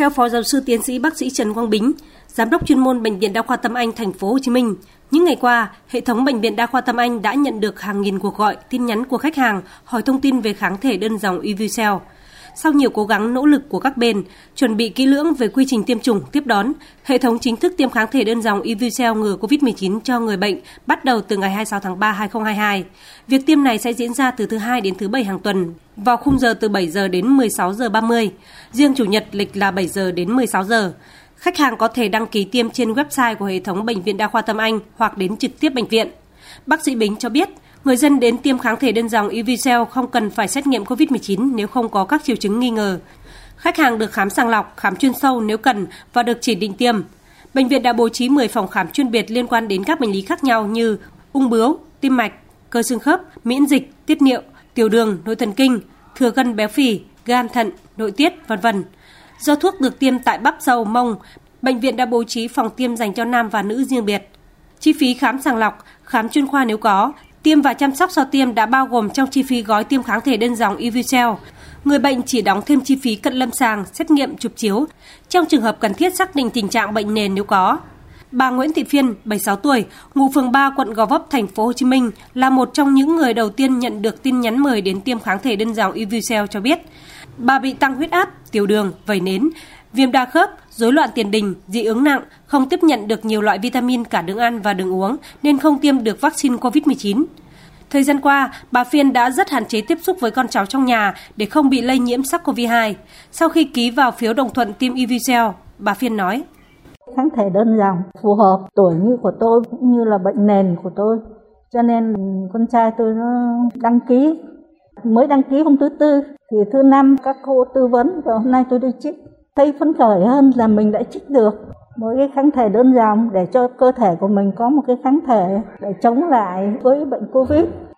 Theo Phó Giáo sư Tiến sĩ Bác sĩ Trần Quang Bính, Giám đốc chuyên môn Bệnh viện Đa khoa Tâm Anh TP.HCM, những ngày qua, hệ thống Bệnh viện Đa khoa Tâm Anh đã nhận được hàng nghìn cuộc gọi, tin nhắn của khách hàng hỏi thông tin về kháng thể đơn dòng Evicel. Sau nhiều cố gắng nỗ lực của các bên, chuẩn bị kỹ lưỡng về quy trình tiêm chủng tiếp đón, hệ thống chính thức tiêm kháng thể đơn dòng Evusheld ngừa COVID-19 cho người bệnh bắt đầu từ ngày 26 tháng 3 2022. Việc tiêm này sẽ diễn ra từ thứ Hai đến thứ Bảy hàng tuần, vào khung giờ từ 7 giờ đến 16 giờ 30, riêng Chủ nhật lịch là 7 giờ đến 16 giờ. Khách hàng có thể đăng ký tiêm trên website của hệ thống Bệnh viện Đa khoa Tâm Anh hoặc đến trực tiếp bệnh viện. Bác sĩ Bính cho biết, người dân đến tiêm kháng thể đơn dòng Evicel không cần phải xét nghiệm COVID-19 nếu không có các triệu chứng nghi ngờ. Khách hàng được khám sàng lọc, khám chuyên sâu nếu cần và được chỉ định tiêm. Bệnh viện đã bố trí 10 phòng khám chuyên biệt liên quan đến các bệnh lý khác nhau như ung bướu, tim mạch, cơ xương khớp, miễn dịch, tiết niệu, tiểu đường, nội thần kinh, thừa cân béo phì, gan thận, nội tiết, v.v. Do thuốc được tiêm tại bắp dầu, mông, bệnh viện đã bố trí phòng tiêm dành cho nam và nữ riêng biệt. Chi phí khám sàng lọc, khám chuyên khoa nếu có, tiêm và chăm sóc sau tiêm đã bao gồm trong chi phí gói tiêm kháng thể đơn dòng Evicel. Người bệnh chỉ đóng thêm chi phí cận lâm sàng, xét nghiệm, chụp chiếu trong trường hợp cần thiết xác định tình trạng bệnh nền nếu có. Bà Nguyễn Thị Phiên, 76 tuổi, ngụ phường 3, quận Gò Vấp, TP.HCM là một trong những người đầu tiên nhận được tin nhắn mời đến tiêm kháng thể đơn dòng Evicel cho biết. Bà bị tăng huyết áp, tiểu đường, vẩy nến, viêm đa khớp, rối loạn tiền đình, dị ứng nặng, không tiếp nhận được nhiều loại vitamin cả đường ăn và đường uống nên không tiêm được vaccine COVID-19. Thời gian qua, bà Phiên đã rất hạn chế tiếp xúc với con cháu trong nhà để không bị lây nhiễm SARS-CoV-2. Sau khi ký vào phiếu đồng thuận tiêm Evicel, bà Phiên nói: kháng thể đơn dòng phù hợp tuổi như của tôi cũng như là bệnh nền của tôi, cho nên con trai tôi nó đăng ký hôm thứ Tư, thì thứ Năm các cô tư vấn và hôm nay tôi đi chích. Thấy phấn khởi hơn là mình đã chích được mỗi cái kháng thể đơn dòng để cho cơ thể của mình có một cái kháng thể để chống lại với bệnh COVID.